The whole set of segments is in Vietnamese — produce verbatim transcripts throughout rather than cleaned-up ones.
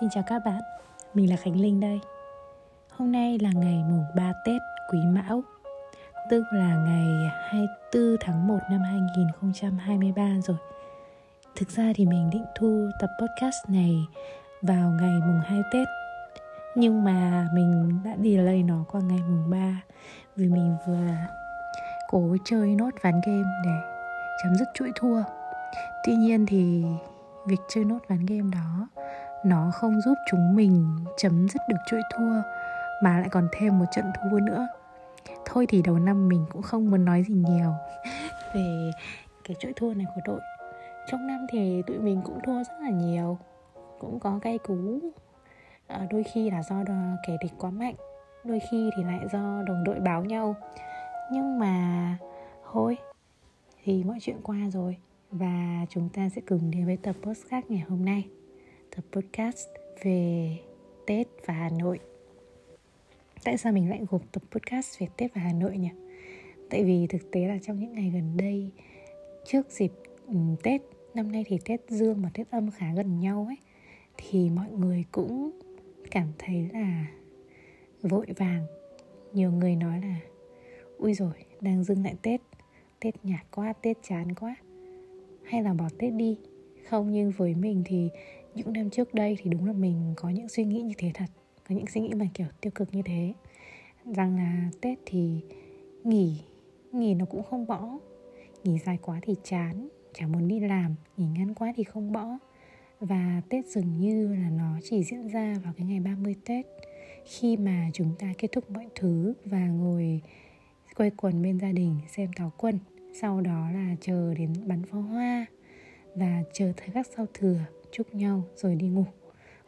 Xin chào các bạn, mình là Khánh Linh đây. Hôm nay là ngày mùng ba Tết Quý Mão, tức là ngày hai mươi tư tháng một năm hai nghìn không trăm hai mươi ba rồi. Thực ra thì mình định thu tập podcast này vào ngày mùng hai Tết, nhưng mà mình đã delay nó qua ngày mùng ba, vì mình vừa cố chơi nốt ván game để chấm dứt chuỗi thua. Tuy nhiên thì việc chơi nốt ván game đó nó không giúp chúng mình chấm dứt được chuỗi thua, mà lại còn thêm một trận thua nữa. Thôi thì đầu năm mình cũng không muốn nói gì nhiều về cái chuỗi thua này của đội. Trong năm thì tụi mình cũng thua rất là nhiều, cũng có gay cú. À, đôi khi là do kẻ địch quá mạnh, đôi khi thì lại do đồng đội báo nhau. Nhưng mà thôi thì mọi chuyện qua rồi, và chúng ta sẽ cùng đến với tập podcast ngày hôm nay, tập podcast về Tết và Hà Nội. Tại sao mình lại gộp tập podcast về Tết và Hà Nội nhỉ? Tại vì thực tế là trong những ngày gần đây, trước dịp um, Tết, năm nay thì Tết Dương và Tết Âm khá gần nhau ấy, thì mọi người cũng cảm thấy là vội vàng. Nhiều người nói là ui rồi, đang dừng lại Tết, Tết nhạt quá, Tết chán quá, hay là bỏ Tết đi. Không, nhưng với mình thì những năm trước đây thì đúng là mình có những suy nghĩ như thế thật, có những suy nghĩ mà kiểu tiêu cực như thế, rằng là Tết thì nghỉ, nghỉ nó cũng không bỏ, nghỉ dài quá thì chán, chả muốn đi làm, nghỉ ngắn quá thì không bỏ. Và Tết dường như là nó chỉ diễn ra vào cái ngày ba mươi Tết, khi mà chúng ta kết thúc mọi thứ và ngồi quây quần bên gia đình xem Táo Quân, sau đó là chờ đến bắn pháo hoa và chờ thời khắc giao thừa, chúc nhau rồi đi ngủ.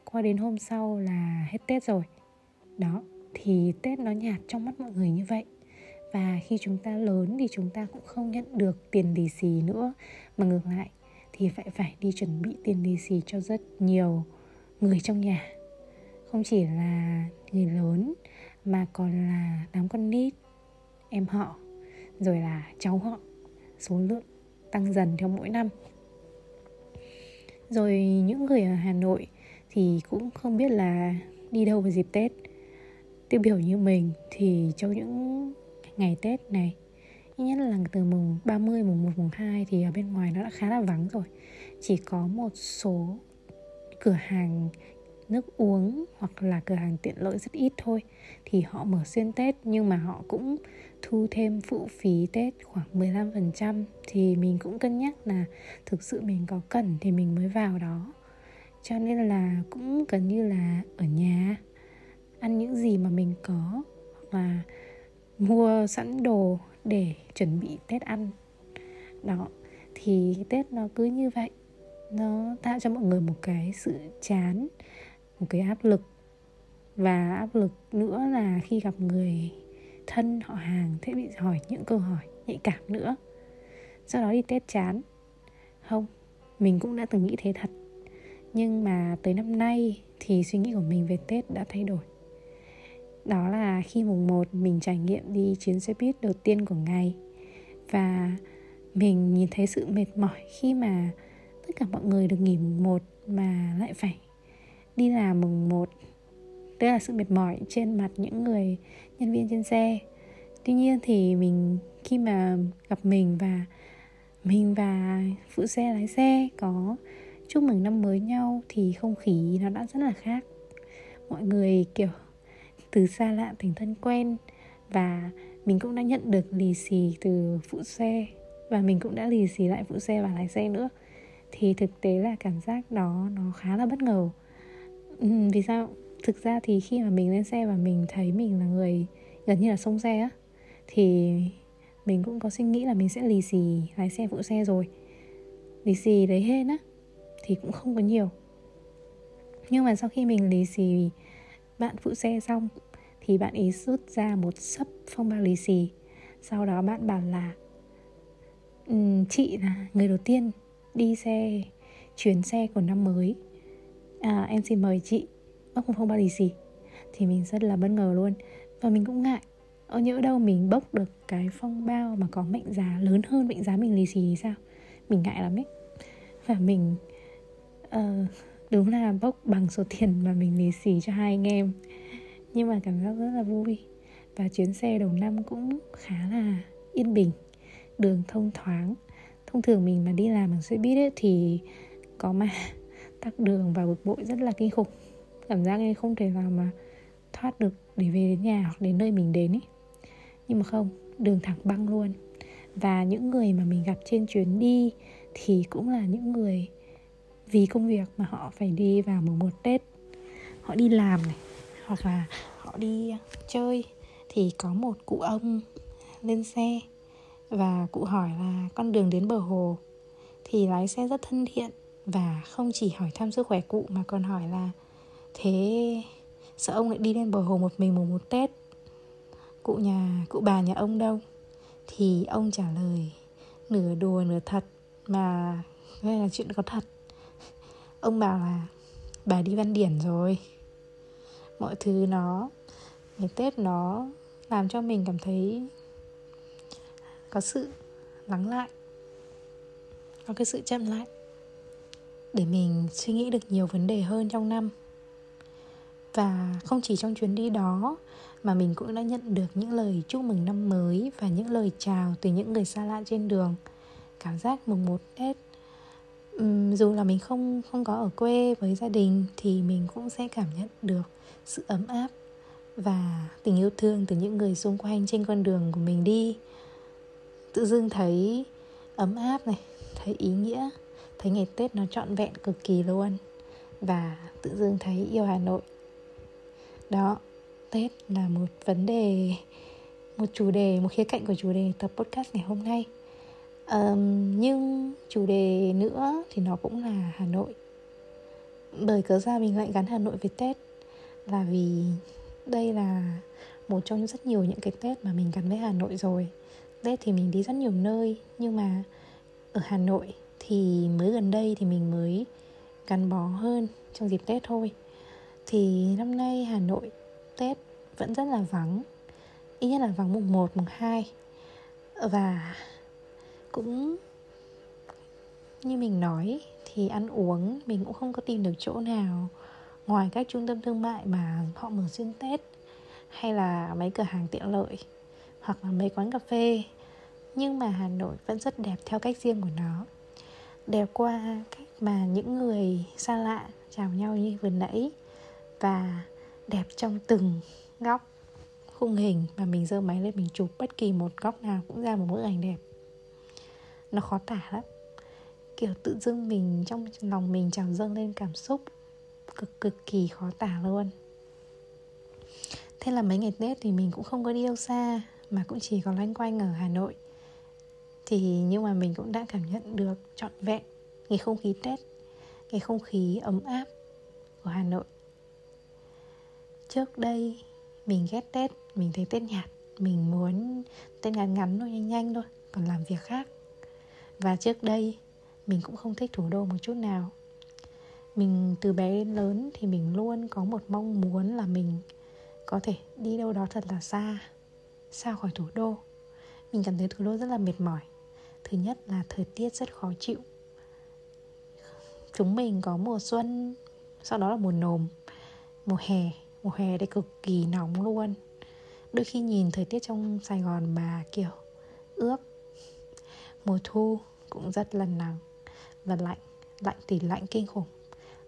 Qua đến hôm sau là hết Tết rồi. Đó, thì Tết nó nhạt trong mắt mọi người như vậy. Và khi chúng ta lớn thì chúng ta cũng không nhận được tiền lì xì nữa, mà ngược lại thì phải phải đi chuẩn bị tiền lì xì cho rất nhiều người trong nhà. Không chỉ là người lớn mà còn là đám con nít, em họ, rồi là cháu họ. Số lượng tăng dần theo mỗi năm. Rồi những người ở Hà Nội thì cũng không biết là đi đâu vào dịp Tết. Tiêu biểu như mình thì trong những ngày Tết này, nhất là từ mùng ba mươi, mùng một, mùng hai thì ở bên ngoài nó đã khá là vắng rồi. Chỉ có một số cửa hàng nước uống hoặc là cửa hàng tiện lợi rất ít thôi, thì họ mở xuyên Tết, nhưng mà họ cũng thu thêm phụ phí Tết khoảng mười lăm phần trăm. Thì mình cũng cân nhắc là thực sự mình có cần thì mình mới vào đó, cho nên là cũng gần như là ở nhà ăn những gì mà mình có, hoặc là mua sẵn đồ để chuẩn bị Tết ăn. Đó, thì Tết nó cứ như vậy, nó tạo cho mọi người một cái sự chán, một cái áp lực. Và áp lực nữa là khi gặp người thân họ hàng sẽ bị hỏi những câu hỏi nhạy cảm nữa. Sau đó thì Tết chán. Không, mình cũng đã từng nghĩ thế thật, nhưng mà tới năm nay thì suy nghĩ của mình về Tết đã thay đổi. Đó là khi mùng một mình trải nghiệm đi chuyến xe buýt đầu tiên của ngày, và mình nhìn thấy sự mệt mỏi khi mà tất cả mọi người được nghỉ mùng một mà lại phải đi làm mùng một. Tức là sự mệt mỏi trên mặt những người nhân viên trên xe. Tuy nhiên thì mình khi mà gặp mình và mình và phụ xe lái xe có chúc mừng năm mới nhau thì không khí nó đã rất là khác. Mọi người kiểu từ xa lạ thành thân quen, và mình cũng đã nhận được lì xì từ phụ xe, và mình cũng đã lì xì lại phụ xe và lái xe nữa. Thì thực tế là cảm giác đó nó khá là bất ngờ. Ừ, vì sao? Thực ra thì khi mà mình lên xe và mình thấy mình là người gần như là xông xe á, thì mình cũng có suy nghĩ là mình sẽ lì xì lái xe phụ xe rồi. Lì xì đấy hết á thì cũng không có nhiều, nhưng mà sau khi mình lì xì bạn phụ xe xong thì bạn ấy rút ra một sấp phong bao lì xì. Sau đó bạn bảo là um, chị là người đầu tiên đi xe chuyến xe của năm mới, à, em xin mời chị bốc một phong bao lì xì. Thì mình rất là bất ngờ luôn, và mình cũng ngại. Ơ nhỡ đâu mình bốc được cái phong bao mà có mệnh giá lớn hơn mệnh giá mình lì xì thì sao? Mình ngại lắm ấy. Và mình uh, Đúng là bốc bằng số tiền mà mình lì xì cho hai anh em. Nhưng mà cảm giác rất là vui. Và chuyến xe đầu năm cũng khá là yên bình, đường thông thoáng. Thông thường mình mà đi làm bằng xe buýt ấy, thì có mà tắc đường và bực bội rất là kinh khủng. Cảm giác ấy không thể nào mà thoát được để về đến nhà hoặc đến nơi mình đến ấy. Nhưng mà không, đường thẳng băng luôn. Và những người mà mình gặp trên chuyến đi thì cũng là những người vì công việc mà họ phải đi vào mùng một Tết. Họ đi làm này, hoặc là họ đi chơi. Thì có một cụ ông lên xe và cụ hỏi là con đường đến bờ hồ. Thì lái xe rất thân thiện và không chỉ hỏi thăm sức khỏe cụ mà còn hỏi là thế sợ ông lại đi lên bờ hồ một mình mùng một Tết, cụ nhà cụ bà nhà ông đâu? Thì ông trả lời nửa đùa nửa thật, mà đây là chuyện có thật. Ông bảo là bà đi văn điển rồi. Mọi thứ nó ngày Tết nó làm cho mình cảm thấy có sự lắng lại, có cái sự chậm lại để mình suy nghĩ được nhiều vấn đề hơn trong năm. Và không chỉ trong chuyến đi đó mà mình cũng đã nhận được những lời chúc mừng năm mới và những lời chào từ những người xa lạ trên đường. Cảm giác mùng một Tết, uhm, dù là mình không, không có ở quê với gia đình thì mình cũng sẽ cảm nhận được sự ấm áp và tình yêu thương từ những người xung quanh trên con đường của mình đi. Tự dưng thấy ấm áp này, thấy ý nghĩa, thấy ngày Tết nó trọn vẹn cực kỳ luôn. Và tự dưng thấy yêu Hà Nội. Đó, Tết là một vấn đề, một chủ đề, một khía cạnh của chủ đề tập podcast ngày hôm nay. um, Nhưng chủ đề nữa thì nó cũng là Hà Nội. Bởi cớ ra mình lại gắn Hà Nội với Tết là vì đây là một trong rất nhiều những cái Tết mà mình gắn với Hà Nội rồi. Tết thì mình đi rất nhiều nơi, nhưng mà ở Hà Nội thì mới gần đây thì mình mới gắn bó hơn trong dịp Tết thôi. Thì năm nay Hà Nội Tết vẫn rất là vắng, ít nhất là vắng mùng một, mùng hai. Và cũng như mình nói thì ăn uống mình cũng không có tìm được chỗ nào ngoài các trung tâm thương mại mà họ mở xuyên Tết, hay là mấy cửa hàng tiện lợi, hoặc là mấy quán cà phê. Nhưng mà Hà Nội vẫn rất đẹp theo cách riêng của nó. Đẹp qua cách mà những người xa lạ chào nhau như vừa nãy, và đẹp trong từng góc khung hình mà mình giơ máy lên mình chụp, bất kỳ một góc nào cũng ra một bức ảnh đẹp. Nó khó tả lắm. Kiểu tự dưng mình, trong lòng mình trào dâng lên cảm xúc cực cực kỳ khó tả luôn. Thế là mấy ngày Tết thì mình cũng không có đi đâu xa, mà cũng chỉ có loanh quanh ở Hà Nội. Thì nhưng mà mình cũng đã cảm nhận được trọn vẹn cái không khí Tết, cái không khí ấm áp của Hà Nội. Trước đây mình ghét Tết, mình thấy Tết nhạt, mình muốn Tết ngắn ngắn thôi, nhanh nhanh thôi, còn làm việc khác. Và trước đây mình cũng không thích thủ đô một chút nào. Mình từ bé đến lớn thì mình luôn có một mong muốn là mình có thể đi đâu đó thật là xa, xa khỏi thủ đô. Mình cảm thấy thủ đô rất là mệt mỏi. Thứ nhất là thời tiết rất khó chịu. Chúng mình có mùa xuân, sau đó là mùa nồm, mùa hè. Mùa hè đây cực kỳ nóng luôn. Đôi khi nhìn thời tiết trong Sài Gòn mà kiểu ước. Mùa thu cũng rất là nắng và lạnh. Lạnh thì lạnh kinh khủng.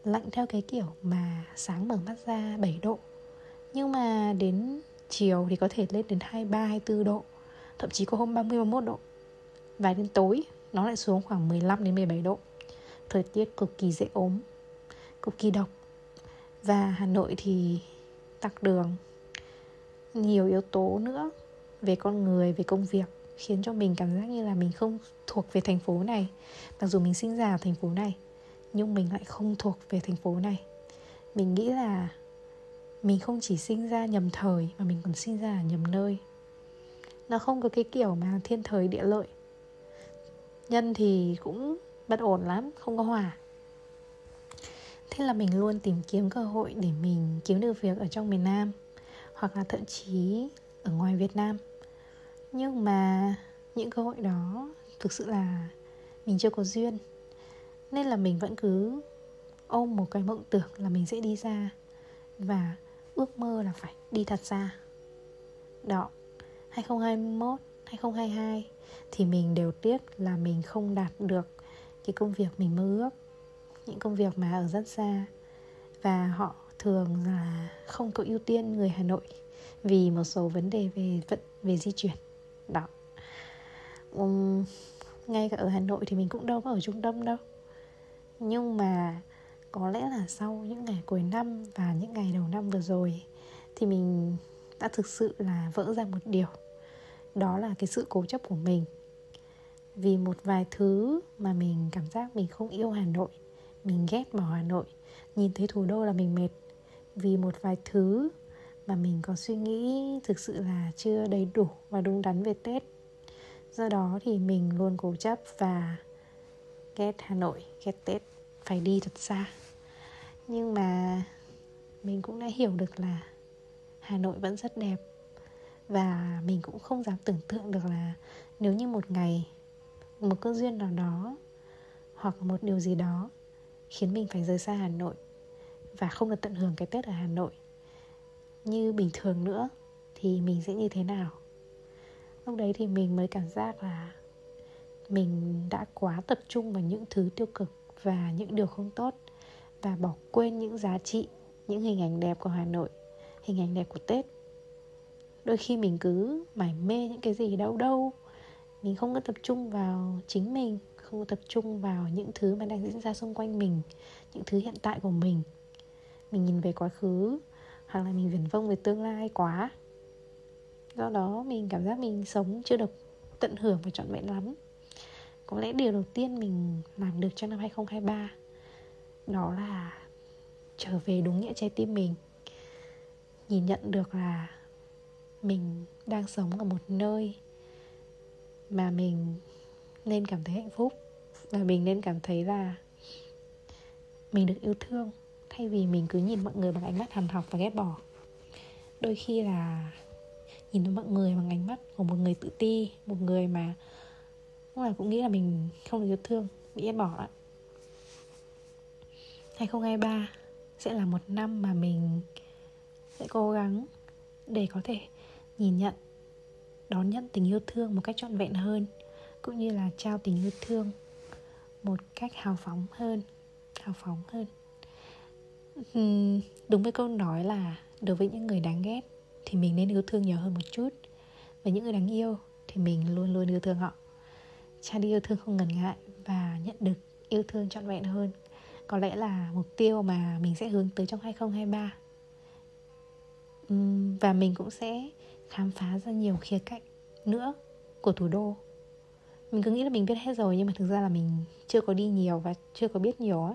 Lạnh theo cái kiểu mà sáng mở mắt ra bảy độ, nhưng mà đến chiều thì có thể lên đến hai mươi ba, hai mươi bốn độ, thậm chí có hôm ba mươi, ba mươi mốt độ. Và đến tối nó lại xuống khoảng mười lăm đến mười bảy độ. Thời tiết cực kỳ dễ ốm, cực kỳ độc. Và Hà Nội thì tắc đường. Nhiều yếu tố nữa về con người, về công việc khiến cho mình cảm giác như là mình không thuộc về thành phố này. Mặc dù mình sinh ra ở thành phố này, nhưng mình lại không thuộc về thành phố này. Mình nghĩ là mình không chỉ sinh ra nhầm thời mà mình còn sinh ra ở nhầm nơi. Nó không có cái kiểu mà thiên thời địa lợi. Nhân thì cũng bất ổn lắm, không có hòa. Thế là mình luôn tìm kiếm cơ hội để mình kiếm được việc ở trong miền Nam, hoặc là thậm chí ở ngoài Việt Nam. Nhưng mà những cơ hội đó thực sự là mình chưa có duyên. Nên là mình vẫn cứ ôm một cái mộng tưởng là mình sẽ đi xa và ước mơ là phải đi thật xa. Đó, hai không hai mốt, hai không hai hai thì mình đều tiếc là mình không đạt được cái công việc mình mơ ước, những công việc mà ở rất xa. Và họ thường là không có ưu tiên người Hà Nội vì một số vấn đề về vận, về di chuyển. Đó, um, ngay cả ở Hà Nội thì mình cũng đâu có ở trung tâm đâu. Nhưng mà có lẽ là sau những ngày cuối năm và những ngày đầu năm vừa rồi thì mình đã thực sự là vỡ ra một điều. Đó là cái sự cố chấp của mình. Vì một vài thứ mà mình cảm giác mình không yêu Hà Nội, mình ghét bỏ Hà Nội, nhìn thấy thủ đô là mình mệt. Vì một vài thứ mà mình có suy nghĩ thực sự là chưa đầy đủ và đúng đắn về Tết. Do đó thì mình luôn cố chấp và ghét Hà Nội, ghét Tết, phải đi thật xa. Nhưng mà mình cũng đã hiểu được là Hà Nội vẫn rất đẹp. Và mình cũng không dám tưởng tượng được là nếu như một ngày, một cơ duyên nào đó hoặc một điều gì đó khiến mình phải rời xa Hà Nội và không được tận hưởng cái Tết ở Hà Nội như bình thường nữa thì mình sẽ như thế nào. Lúc đấy thì mình mới cảm giác là mình đã quá tập trung vào những thứ tiêu cực và những điều không tốt và bỏ quên những giá trị, những hình ảnh đẹp của Hà Nội, hình ảnh đẹp của Tết. Đôi khi mình cứ mải mê những cái gì đâu đâu, mình không có tập trung vào chính mình, không có tập trung vào những thứ mà đang diễn ra xung quanh mình, những thứ hiện tại của mình. Mình nhìn về quá khứ hoặc là mình viển vông về tương lai quá. Do đó mình cảm giác mình sống chưa được tận hưởng và trọn vẹn lắm. Có lẽ điều đầu tiên mình làm được trong năm hai không hai ba đó là trở về đúng nghĩa trái tim mình. Nhìn nhận được là mình đang sống ở một nơi mà mình nên cảm thấy hạnh phúc và mình nên cảm thấy là mình được yêu thương, thay vì mình cứ nhìn mọi người bằng ánh mắt hằn học và ghét bỏ. Đôi khi là nhìn mọi người bằng ánh mắt của một người tự ti, một người mà lúc nào cũng nghĩ là mình không được yêu thương, bị ghét bỏ. hai không hai ba sẽ là một năm mà mình sẽ cố gắng để có thể nhìn nhận, đón nhận tình yêu thương một cách trọn vẹn hơn, cũng như là trao tình yêu thương một cách hào phóng hơn. Hào phóng hơn Đúng với câu nói là đối với những người đáng ghét thì mình nên yêu thương nhiều hơn một chút, và những người đáng yêu thì mình luôn luôn yêu thương họ. Trao đi yêu thương không ngần ngại và nhận được yêu thương trọn vẹn hơn, có lẽ là mục tiêu mà mình sẽ hướng tới trong hai không hai ba. Và mình cũng sẽ khám phá ra nhiều khía cạnh nữa của thủ đô. Mình cứ nghĩ là mình biết hết rồi, nhưng mà thực ra là mình chưa có đi nhiều và chưa có biết nhiều ấy.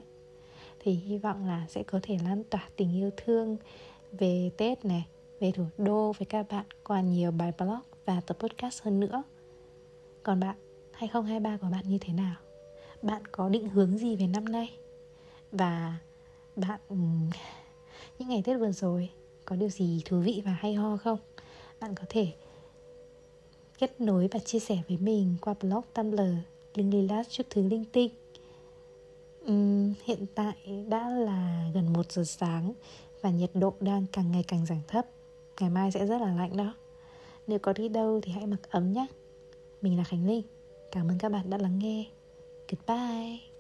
Thì hy vọng là sẽ có thể lan tỏa tình yêu thương về Tết này, về thủ đô với các bạn qua nhiều bài blog và tập podcast hơn nữa. Còn bạn, hai không hai ba của bạn như thế nào? Bạn có định hướng gì về năm nay? Và bạn những ngày Tết vừa rồi có điều gì thú vị và hay ho không? Bạn có thể kết nối và chia sẻ với mình qua blog, Tumblr, linhlilas, chút thứ linh tinh. uhm, Hiện tại đã là gần một giờ sáng và nhiệt độ đang càng ngày càng giảm thấp. Ngày mai sẽ rất là lạnh đó. Nếu có đi đâu thì hãy mặc ấm nhé. Mình là Khánh Linh. Cảm ơn các bạn đã lắng nghe. Goodbye.